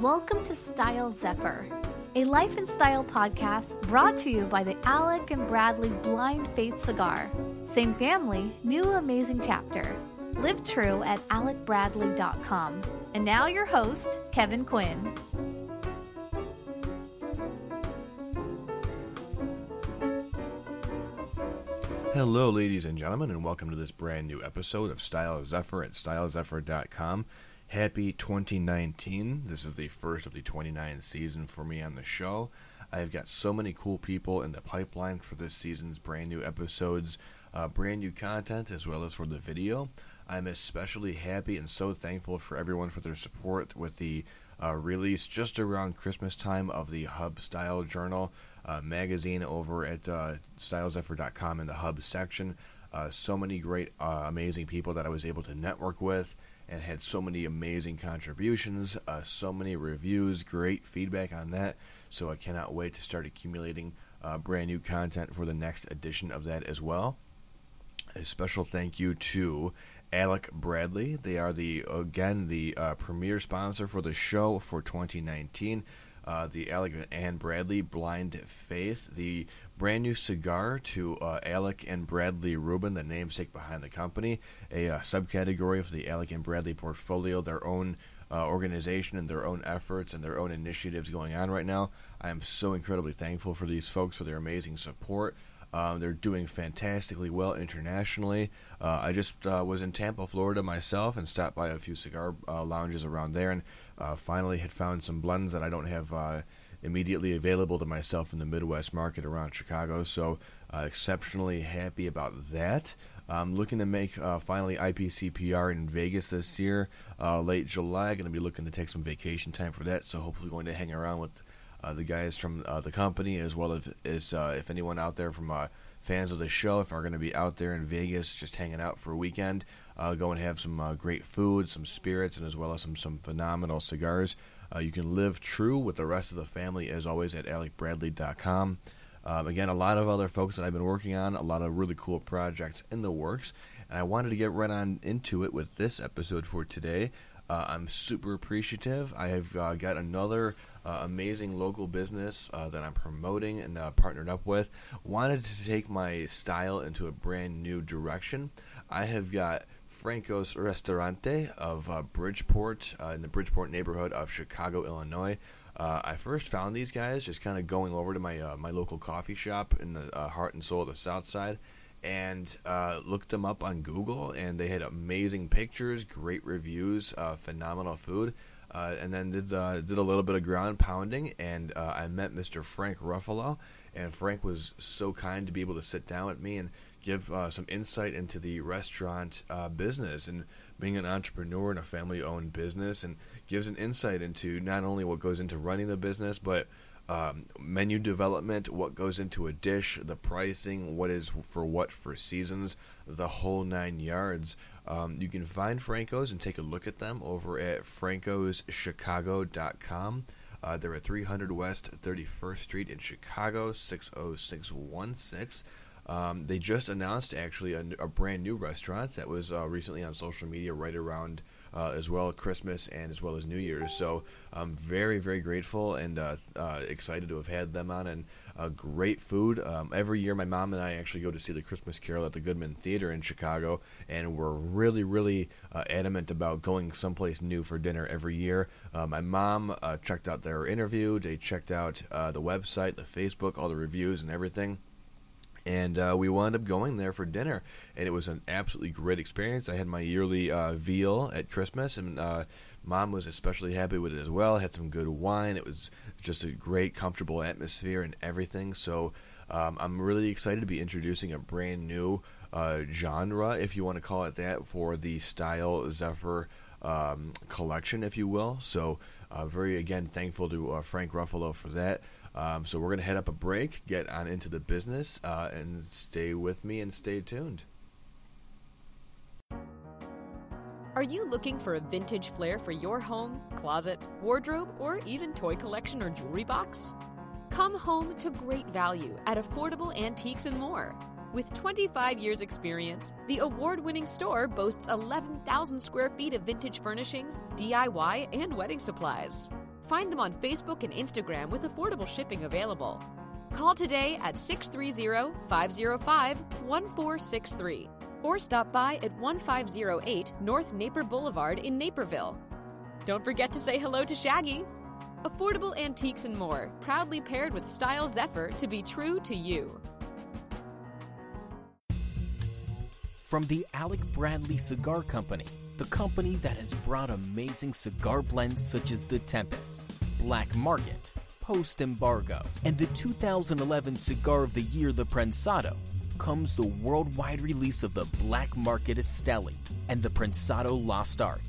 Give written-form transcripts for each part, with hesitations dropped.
Welcome to Style Zephyr, a life and style podcast brought to you by the Alec and Bradley Blind Faith Cigar. Same family, new amazing chapter. Live true at alecbradley.com. And now your host, Kevin Quinn. Hello, ladies and gentlemen, and welcome to this brand new episode of Style Zephyr at stylezephyr.com. Happy 2019. This is the first of the 29th season for me on the show. I've got so many cool people in the pipeline for this season's brand new episodes, brand new content, as well as for the video. I'm especially happy and so thankful for everyone for their support with the release just around Christmas time of the Hub Style Journal magazine over at stylezephyr.com in the Hub section. So many great, amazing people that I was able to network with, and had so many amazing contributions, so many reviews, great feedback on that. So I cannot wait to start accumulating brand new content for the next edition of that as well. A special thank you to Alec Bradley. They are the premier sponsor for the show for 2019. The Alec and Bradley Blind Faith, the brand new cigar to Alec and Bradley Rubin, the namesake behind the company, a subcategory for the Alec and Bradley portfolio, their own organization and their own efforts and their own initiatives going on right now. I am so incredibly thankful for these folks for their amazing support. They're doing fantastically well internationally. I just was in Tampa, Florida myself and stopped by a few cigar lounges around there, and finally had found some blends that I don't have immediately available to myself in the Midwest market around Chicago. So exceptionally happy about that. I'm looking to make finally IPCPR in Vegas this year, late July. Going to be looking to take some vacation time for that. So hopefully going to hang around with the guys from the company, as well as if anyone out there from fans of the show, if are going to be out there in Vegas just hanging out for a weekend, go and have some great food, some spirits, and as well as some phenomenal cigars. You can live true with the rest of the family, as always, at alecbradley.com. Again, a lot of other folks that I've been working on, a lot of really cool projects in the works, and I wanted to get right on into it with this episode for today. I'm super appreciative. I have got another amazing local business that I'm promoting and partnered up with. Wanted to take my style into a brand new direction. I have got Franco's Ristorante of Bridgeport, in the Bridgeport neighborhood of Chicago, Illinois. I first found these guys just kind of going over to my my local coffee shop in the heart and soul of the South Side, and looked them up on Google, and they had amazing pictures, great reviews, phenomenal food, and then did a little bit of ground pounding, and I met Mr. Frank Ruffolo, and Frank was so kind to be able to sit down with me and give some insight into the restaurant business, and being an entrepreneur and a family-owned business, and gives an insight into not only what goes into running the business, but menu development, what goes into a dish, the pricing, what is for what for seasons, the whole nine yards. You can find Franco's and take a look at them over at francoschicago.com. They're at 300 West 31st Street in Chicago, 60616. They just announced actually a brand new restaurant that was recently on social media right around as well as Christmas and as well as New Year's. So I'm very, very grateful and excited to have had them on, and great food. Every year my mom and I actually go to see the Christmas Carol at the Goodman Theater in Chicago, and we're really, really adamant about going someplace new for dinner every year. My mom checked out their interview. They checked out the website, the Facebook, all the reviews and everything. And we wound up going there for dinner, and it was an absolutely great experience. I had my yearly veal at Christmas, and Mom was especially happy with it as well. Had some good wine. It was just a great, comfortable atmosphere and everything. So I'm really excited to be introducing a brand new genre, if you want to call it that, for the Style Zephyr collection, if you will. So very, again, thankful to Frank Ruffolo for that. So we're going to head up a break, get on into the business, and stay with me and stay tuned. Are you looking for a vintage flair for your home, closet, wardrobe, or even toy collection or jewelry box? Come home to great value at Affordable Antiques and More. With 25 years experience, the award-winning store boasts 11,000 square feet of vintage furnishings, DIY, and wedding supplies. Find them on Facebook and Instagram with affordable shipping available. Call today at 630-505-1463 or stop by at 1508 North Napier Boulevard in Naperville. Don't forget to say hello to Shaggy. Affordable Antiques and More, proudly paired with Style Zephyr to be true to you. From the Alec Bradley Cigar Company, the company that has brought amazing cigar blends such as the Tempest, Black Market, Post Embargo, and the 2011 Cigar of the Year, the Prensado, comes the worldwide release of the Black Market Esteli and the Prensado Lost Art.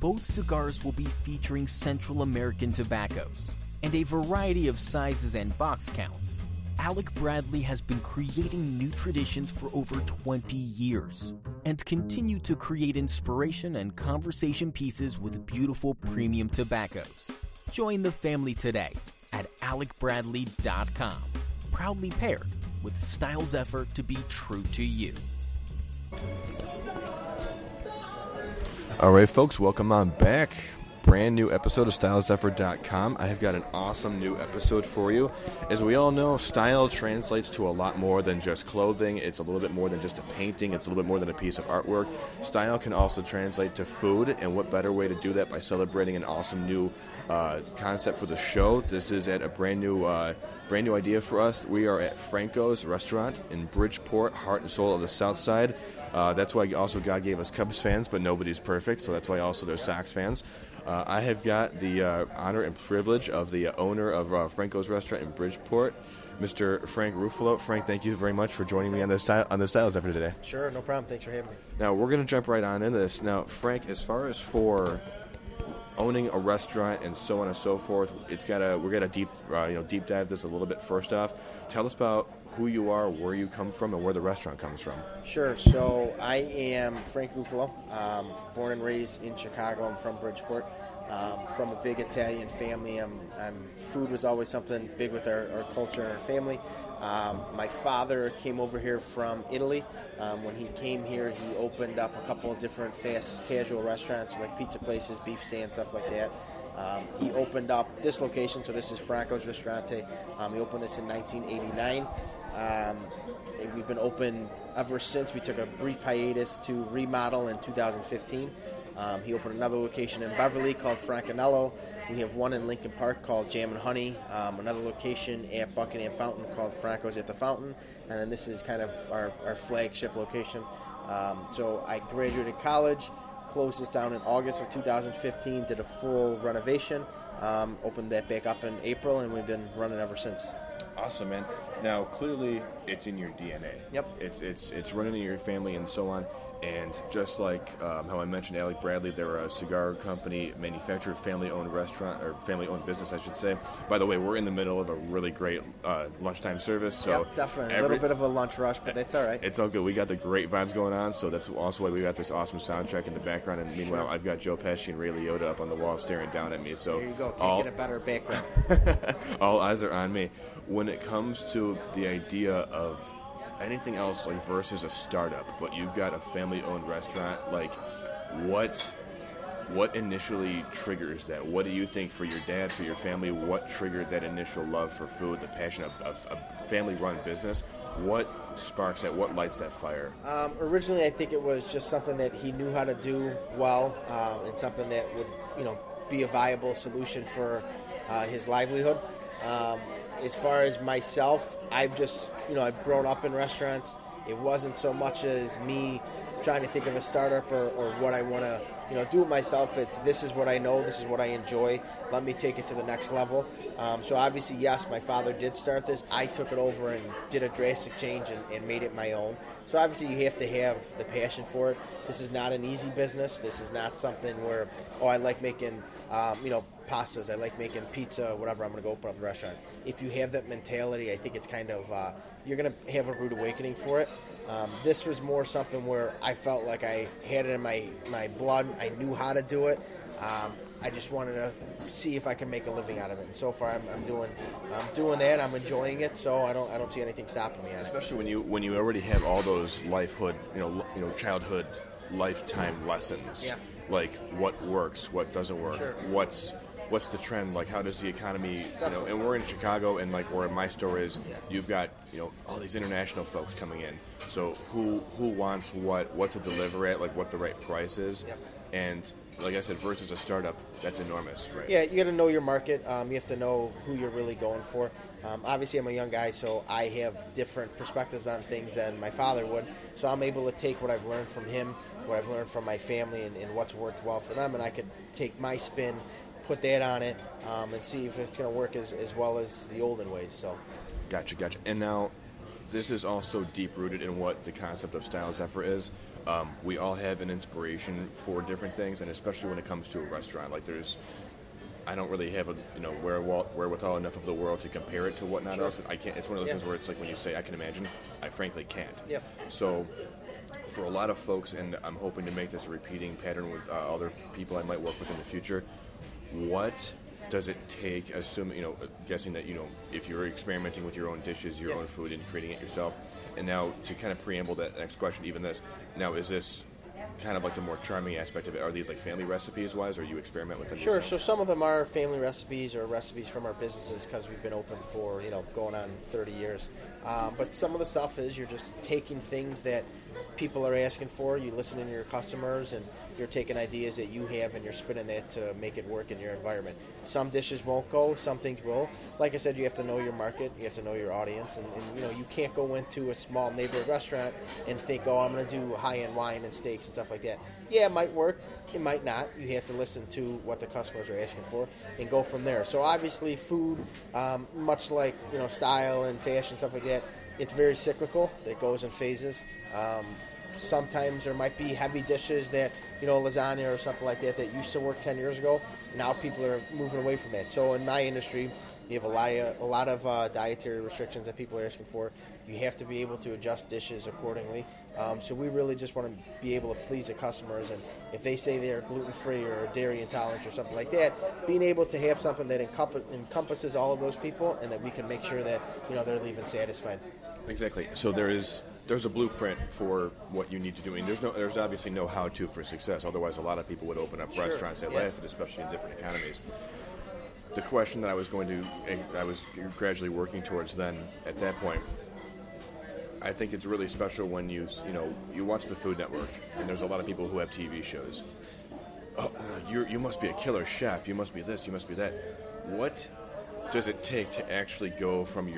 Both cigars will be featuring Central American tobaccos and a variety of sizes and box counts. Alec Bradley has been creating new traditions for over 20 years and continue to create inspiration and conversation pieces with beautiful premium tobaccos. Join the family today at alecbradley.com. Proudly paired with Style Zephyr to be true to you. All right, folks, welcome on back. Brand new episode of StyleZephyr.com. I have got an awesome new episode for you. As we all know, style translates to a lot more than just clothing. It's a little bit more than just a painting. It's a little bit more than a piece of artwork. Style can also translate to food, and what better way to do that by celebrating an awesome new concept for the show. This is at a brand new idea for us. We are at Franco's Restaurant in Bridgeport, heart and soul of the South Side. That's why also God gave us Cubs fans, but nobody's perfect, so that's why also there's Sox fans. I have got the honor and privilege of the owner of Franco's Restaurant in Bridgeport, Mr. Frank Ruffolo. Frank, thank you very much for joining me on the Style Zephyr today. Sure, no problem. Thanks for having me. Now, we're going to jump right on into this. Now, Frank, as far as for owning a restaurant and so on and so forth, we're gonna deep dive this a little bit. First off, tell us about who you are, where you come from, and where the restaurant comes from. Sure. So I am Frank Ruffolo, born and raised in Chicago. I'm from Bridgeport. From a big Italian family. Food was always something big with our culture and our family. My father came over here from Italy. When he came here, he opened up a couple of different fast casual restaurants like pizza places, beef stand, stuff like that. He opened up this location, so this is Franco's Ristorante. He opened this in 1989. And we've been open ever since. We took a brief hiatus to remodel in 2015. He opened another location in Beverly called Franconello. We have one in Lincoln Park called Jam and Honey. Another location at Buckingham Fountain called Franco's at the Fountain. And then this is kind of our flagship location. So I graduated college, closed this down in August of 2015, did a full renovation, opened that back up in April, and we've been running ever since. Awesome, man. Now, clearly, it's in your DNA. Yep. It's running in your family and so on. And just like how I mentioned Alec Bradley, they're a cigar company, manufacturer, family-owned restaurant, or family-owned business, I should say. By the way, we're in the middle of a really great lunchtime service. So yep, definitely. A little bit of a lunch rush, but that's all right. It's all good. We got the great vibes going on, so that's also why we got this awesome soundtrack in the background. And meanwhile, I've got Joe Pesci and Ray Liotta up on the wall staring down at me. So there you go. Can't get a better background. All eyes are on me. When it comes to the idea of anything else, like versus a startup, but you've got a family-owned restaurant, like what initially triggers that? What do you think for your dad, for your family, what triggered that initial love for food, the passion of a family-run business? What sparks that? What lights that fire? Originally, I think it was just something that he knew how to do well, and something that would, be a viable solution for his livelihood. As far as myself, I've just, I've grown up in restaurants. It wasn't so much as me trying to think of a startup or what I want to, do it myself. It's this is what I know, this is what I enjoy. Let me take it to the next level. So obviously, yes, my father did start this. I took it over and did a drastic change and made it my own. So obviously, you have to have the passion for it. This is not an easy business. This is not something where, I like making pastas, I like making pizza, whatever, I'm going to go open up a restaurant. If you have that mentality, I think it's kind of, you're going to have a rude awakening for it. This was more something where I felt like I had it in my blood, I knew how to do it. I just wanted to see if I can make a living out of it. And so far, I'm doing that. I'm enjoying it, so I don't see anything stopping me. Especially when you already have all those childhood lifetime lessons, yeah. Like what works, what doesn't work, sure. What's what's the trend? Like, how does the economy, Definitely. And we're in Chicago, and like where my store is, you've got, all these international folks coming in. So who wants what to deliver at, like what the right price is. Yep. And like I said, versus a startup, that's enormous. Right? Yeah, you got to know your market. You have to know who you're really going for. Obviously, I'm a young guy, so I have different perspectives on things than my father would. So I'm able to take what I've learned from him, what I've learned from my family, and what's worked well for them, and I could take my spin, put that on it, and see if it's going to work as well as the olden ways. So, Gotcha. And now, this is also deep-rooted in what the concept of Style Zephyr is. We all have an inspiration for different things, and especially when it comes to a restaurant. Like, I don't really have a wherewithal enough of the world to compare it to whatnot else. I can't. It's one of those things where it's like when you say I can imagine, I frankly can't. Yeah. So, for a lot of folks, and I'm hoping to make this a repeating pattern with other people I might work with in the future. What does it take? Assuming guessing that if you're experimenting with your own dishes, your own food, and creating it yourself. And now, to kind of preamble that next question, is this kind of like the more charming aspect of it? Are these like family recipes wise, or you experiment with them? Sure. Yourself? So some of them are family recipes or recipes from our businesses because we've been open for, going on 30 years. But some of the stuff is you're just taking things that people are asking for. You listen to your customers, and you're taking ideas that you have, and you're spinning that to make it work in your environment. Some dishes won't go, some things will. Like I said, you have to know your market, you have to know your audience, and you can't go into a small neighborhood restaurant and think, I'm going to do high-end wine and steaks and stuff like that. Yeah, it might work, it might not. You have to listen to what the customers are asking for and go from there. So obviously, food, much like style and fashion, stuff like that, it's very cyclical. It goes in phases. Sometimes there might be heavy dishes that, lasagna or something like that used to work 10 years ago. Now people are moving away from that. So in my industry, you have a lot of dietary restrictions that people are asking for. You have to be able to adjust dishes accordingly. So we really just want to be able to please the customers. And if they say they're gluten-free or dairy intolerant or something like that, being able to have something that encompasses all of those people, and that we can make sure that they're leaving satisfied. Exactly. So there's a blueprint for what you need to do. I mean, there's obviously no how-to for success. Otherwise, a lot of people would open up restaurants that lasted, especially in different economies. The question that I was gradually working towards then, at that point, I think it's really special when you watch the Food Network, and there's a lot of people who have TV shows. Oh, you must be a killer chef. You must be this. You must be that. What does it take to actually go from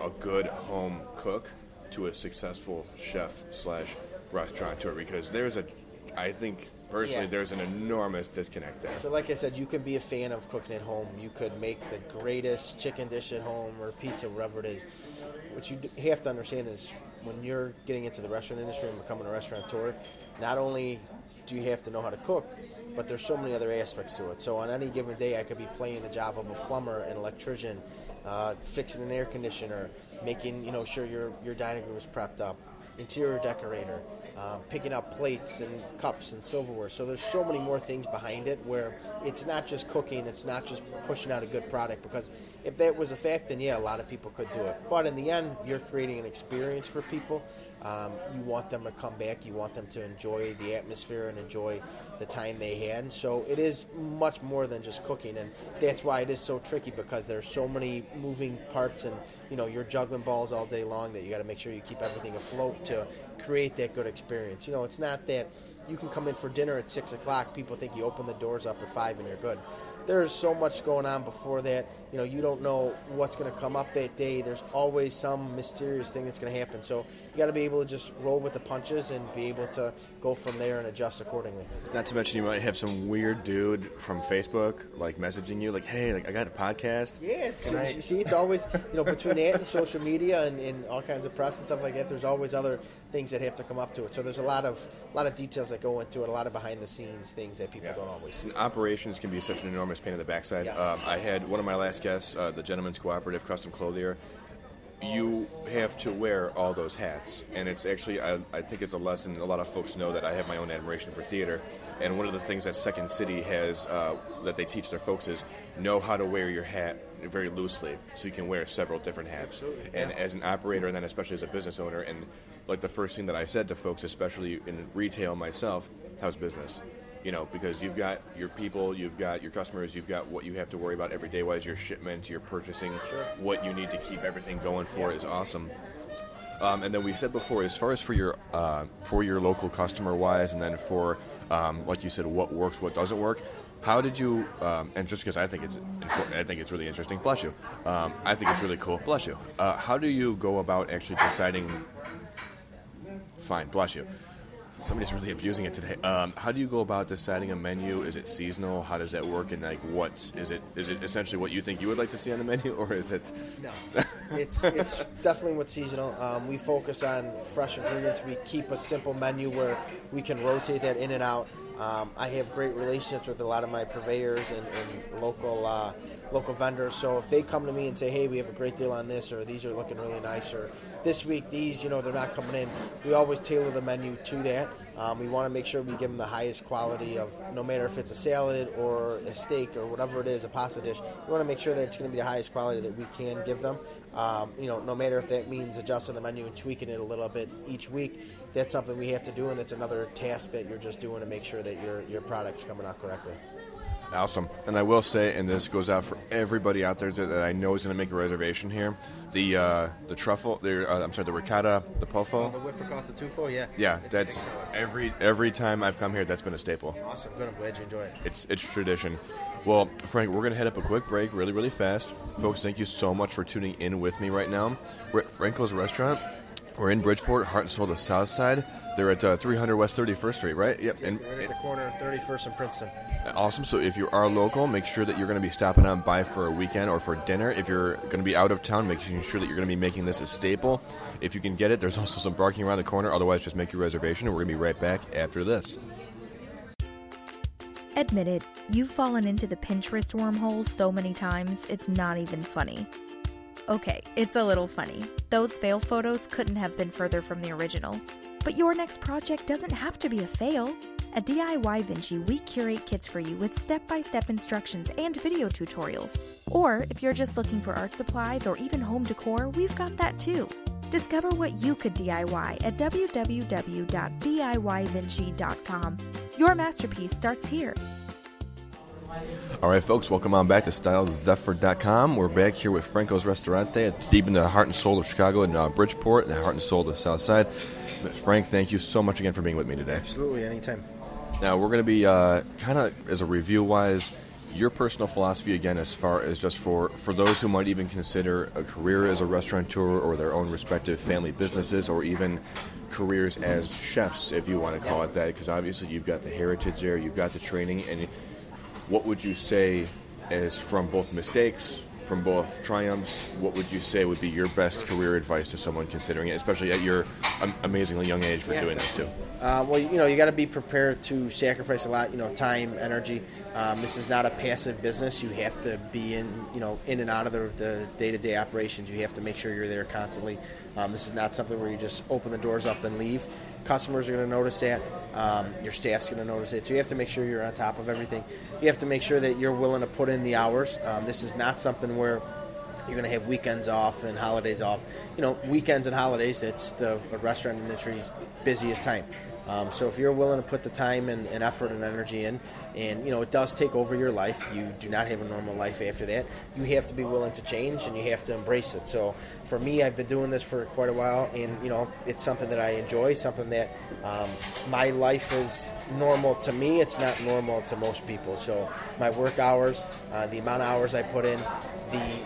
a good home cook to a successful chef/restaurateur? Because there's an enormous disconnect there. So like I said, you can be a fan of cooking at home. You could make the greatest chicken dish at home or pizza, whatever it is. What you have to understand is when you're getting into the restaurant industry and becoming a restaurateur, not only do you have to know how to cook, but there's so many other aspects to it. So on any given day, I could be playing the job of a plumber, an electrician, fixing an air conditioner, making sure your dining room is prepped up, interior decorator, picking up plates and cups and silverware. So there's so many more things behind it where it's not just cooking, it's not just pushing out a good product, because if that was a fact, then a lot of people could do it. But in the end, you're creating an experience for people. You want them to come back, you want them to enjoy the atmosphere and enjoy the time they had. So it is much more than just cooking, and that's why it is so tricky, because there's so many moving parts, and you're juggling balls all day long that you got to make sure you keep everything afloat to create that good experience. It's not that you can come in for dinner at 6:00, people think you open the doors up at 5 and you're good. There's so much going on before that. You don't know what's going to come up that day. There's always some mysterious thing that's going to happen. So you got to be able to just roll with the punches and be able to go from there and adjust accordingly. Not to mention, you might have some weird dude from Facebook messaging you, hey, I got a podcast. Yeah, you see, it's always between that and social media and all kinds of press and stuff like that. There's always other things that have to come up to it. So there's a lot of details that go into it, a lot of behind the scenes things that people don't always see. And operations can be such an enormous pain in the backside. Yes. I had one of my last guests, the Gentleman's Cooperative Custom Clothier. You have to wear all those hats, and it's actually, I think it's a lesson. A lot of folks know that I have my own admiration for theater, and one of the things that Second City has that they teach their folks is know how to wear your hat very loosely, so you can wear several different hats. Absolutely. And as an operator, and then especially as a business owner, and the first thing that I said to folks, especially in retail myself, how's business? You know, because you've got your people, you've got your customers, you've got what you have to worry about every day, wise your shipments, your purchasing, what you need to keep everything going for is awesome. And then we said before, as far as for your local customer wise, and then for like you said, what works, what doesn't work. How did you? And just because I think it's important, I think it's really interesting. Bless you. I think it's really cool. Bless you. How do you go about actually deciding? Fine. Bless you. Somebody's really abusing it today. How do you go about deciding a menu? Is it seasonal? How does that work? And like, what is it? Is it essentially what you think you would like to see on the menu, or is it? No, it's definitely what's seasonal. We focus on fresh ingredients. We keep a simple menu where we can rotate that in and out. I have great relationships with a lot of my purveyors and local vendors. So if they come to me and say, hey, we have a great deal on this, or these are looking really nice, or this week these, you know, they're not coming in, we always tailor the menu to that. We want to make sure we give them the highest quality of, no matter if it's a salad or a steak or whatever it is, a pasta dish, we want to make sure that it's going to be the highest quality that we can give them. You know, no matter if that means adjusting the menu and tweaking it a little bit each week, that's something we have to do, and that's another task that you're just doing to make sure that your product's coming out correctly. Awesome. And I will say, and this goes out for everybody out there that I know is going to make a reservation here, the truffle, the ricotta, the pofo. Oh, the whip ricotta tufo, yeah. Yeah, that's every time I've come here, that's been a staple. Awesome. Good. I'm glad you enjoy it. It's tradition. Well, Frank, we're going to head up a quick break really, really fast. Folks, thank you so much for tuning in with me right now. We're at Franco's Restaurant. We're in Bridgeport, heart and soul of the South Side. They're at 300 West 31st Street, right? Yep. And right at the corner of 31st and Princeton. Awesome. So if you are local, make sure that you're going to be stopping on by for a weekend or for dinner. If you're going to be out of town, making sure that you're going to be making this a staple. If you can get it, there's also some parking around the corner. Otherwise, just make your reservation, and we're going to be right back after this. Admit it, you've fallen into the Pinterest wormhole so many times, it's not even funny. Okay, it's a little funny. Those fail photos couldn't have been further from the original. But your next project doesn't have to be a fail. At DIY Vinci, we curate kits for you with step-by-step instructions and video tutorials. Or if you're just looking for art supplies or even home decor, we've got that too. Discover what you could DIY at www.diyvinci.com. Your masterpiece starts here. All right, folks, welcome on back to StylesZephyr.com. We're back here with Franco's Ristorante, deep in the heart and soul of Chicago and Bridgeport, and the heart and soul of the South Side. Frank, thank you so much again for being with me today. Absolutely, anytime. Now, we're going to be kind of, as a review-wise, your personal philosophy again as far as just for those who might even consider a career as a restaurateur or their own respective family businesses or even careers as chefs, if you want to call it that, because obviously you've got the heritage there, you've got the training, and what would you say is from both mistakes, from both triumphs, what would you say would be your best career advice to someone considering it, especially at your amazingly young age for doing this too? Well, you know, you got to be prepared to sacrifice a lot, you know, time, energy. This is not a passive business. You have to be in and out of the day-to-day operations. You have to make sure you're there constantly. This is not something where you just open the doors up and leave. Customers are going to notice that. Your staff's going to notice it. So you have to make sure you're on top of everything. You have to make sure that you're willing to put in the hours. This is not something where you're going to have weekends off and holidays off. You know, weekends and holidays, that's the restaurant industry's busiest time. So if you're willing to put the time and effort and energy in, and, you know, it does take over your life, you do not have a normal life after that, you have to be willing to change and you have to embrace it. So for me, I've been doing this for quite a while, and, you know, it's something that I enjoy, something that my life is normal to me. It's not normal to most people. So my work hours, the amount of hours I put in,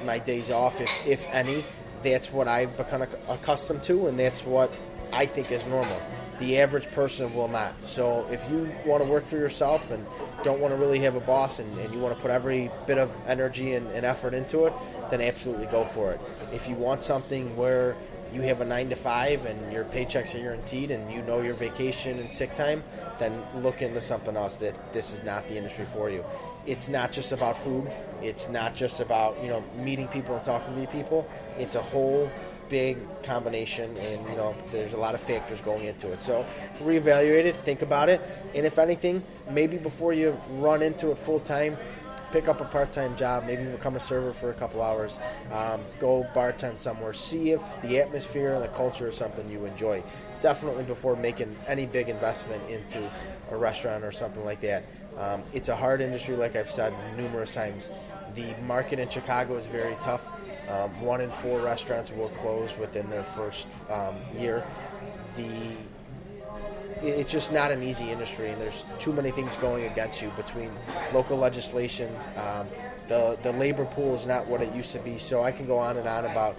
my days off, if any, that's what I've become accustomed to, and that's what I think is normal. The average person will not. So if you want to work for yourself and don't want to really have a boss and you want to put every bit of energy and effort into it, then absolutely go for it. If you want something where you have a 9-to-5 and your paychecks are guaranteed and you know your vacation and sick time, then look into something else. That this is not the industry for you. It's not just about food. It's not just about, you know, meeting people and talking to people. It's a whole big combination, and, you know, there's a lot of factors going into it. So reevaluate it, think about it, and if anything, maybe before you run into it full time, pick up a part-time job, maybe become a server for a couple hours, go bartend somewhere, see if the atmosphere and the culture is something you enjoy. Definitely before making any big investment into a restaurant or something like that. It's a hard industry, like I've said numerous times. The market in Chicago is very tough. 1 in 4 restaurants will close within their first year. It's just not an easy industry, and there's too many things going against you between local legislations. The labor pool is not what it used to be, so I can go on and on about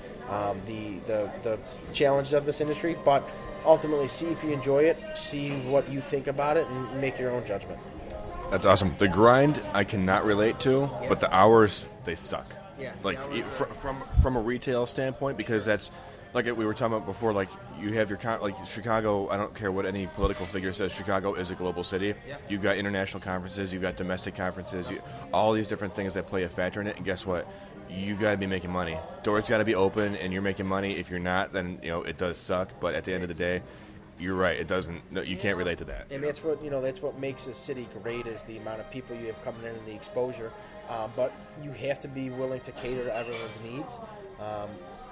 the challenges of this industry, but ultimately see if you enjoy it, see what you think about it, and make your own judgment. That's awesome. The grind I cannot relate to, but the hours, they suck. Yeah, like from a retail standpoint, because that's like we were talking about before. Like you have your Chicago. I don't care what any political figure says. Chicago is a global city. Yeah. You've got international conferences. You've got domestic conferences. All these different things that play a factor in it. And guess what? You got to be making money. Doors got to be open, and you're making money. If you're not, then it does suck. But at the end of the day, you're right. It doesn't. No, you can't relate to that. And that's what that's what makes a city great is the amount of people you have coming in and the exposure. But you have to be willing to cater to everyone's needs.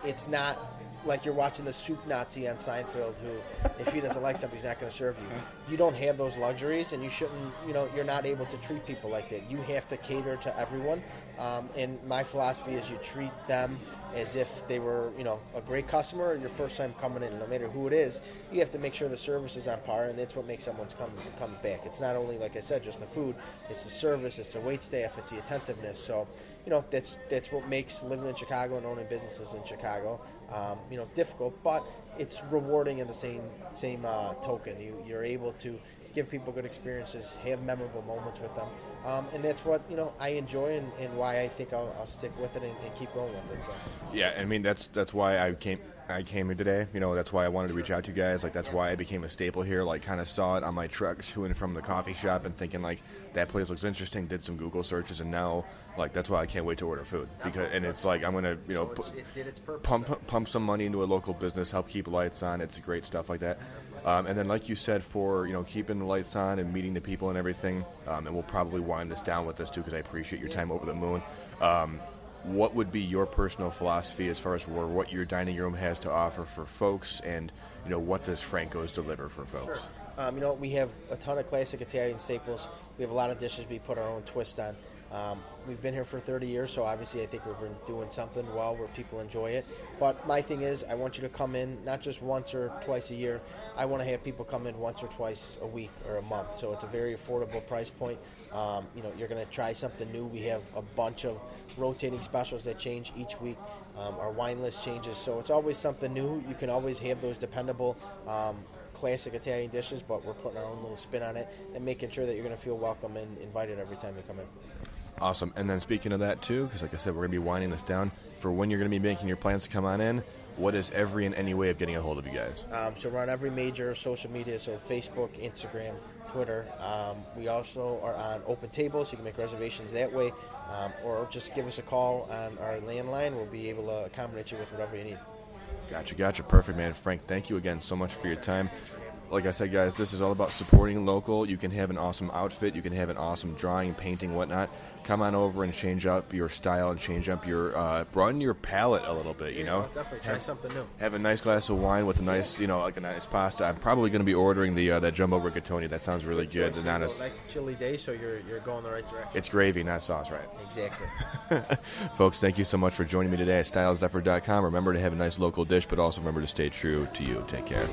It's not like you're watching the soup Nazi on Seinfeld who, if he doesn't like something, he's not going to serve you. You don't have those luxuries, and you shouldn't, you're not able to treat people like that. You have to cater to everyone. And my philosophy is you treat them as if they were, a great customer or your first time coming in. No matter who it is, you have to make sure the service is on par, and that's what makes someone's come back. It's not only, like I said, just the food. It's the service. It's the wait staff. It's the attentiveness. So, that's what makes living in Chicago and owning businesses in Chicago, difficult. But it's rewarding in the same token. You're able to give people good experiences, have memorable moments with them. And that's what, I enjoy and why I think I'll stick with it and keep going with it. So. Yeah, I mean, that's why I came here today. That's why I wanted to reach out to you guys. Like, that's why I became a staple here. Like, kind of saw it on my trucks to and from the coffee shop and thinking, like, that place looks interesting, did some Google searches, and now, like, that's why I can't wait to order food. And it's like, I'm going to, pump some money into a local business, help keep lights on. It's great stuff like that. And then, like you said, for, keeping the lights on and meeting the people and everything, and we'll probably wind this down with this, too, because I appreciate your time over the moon. What would be your personal philosophy as far as what your dining room has to offer for folks, and, what does Franco's deliver for folks? Sure. We have a ton of classic Italian staples. We have a lot of dishes we put our own twist on. We've been here for 30 years, so obviously I think we've been doing something well where people enjoy it. But my thing is I want you to come in not just once or twice a year. I want to have people come in once or twice a week or a month, so it's a very affordable price point. You're going to try something new. We have a bunch of rotating specials that change each week. Our wine list changes, so it's always something new. You can always have those dependable classic Italian dishes, but we're putting our own little spin on it and making sure that you're going to feel welcome and invited every time you come in. Awesome. And then speaking of that, too, because like I said, we're going to be winding this down, for when you're going to be making your plans to come on in, what is every and any way of getting a hold of you guys? So we're on every major social media, so Facebook, Instagram, Twitter. We also are on Open Table, so you can make reservations that way, or just give us a call on our landline. We'll be able to accommodate you with whatever you need. Gotcha. Perfect, man. Frank, thank you again so much for your time. Like I said, guys, this is all about supporting local. You can have an awesome outfit. You can have an awesome drawing, painting, whatnot. Come on over and change up your style and change up your broaden your palate a little bit, Definitely try something new. Have a nice glass of wine with a nice, like a nice pasta. I'm probably going to be ordering the that jumbo rigatoni. That sounds really good. It's a nice chilly day, so you're going the right direction. It's gravy, not sauce, right? Exactly. Folks, thank you so much for joining me today at StylesZephyr.com. Remember to have a nice local dish, but also remember to stay true to you. Take care.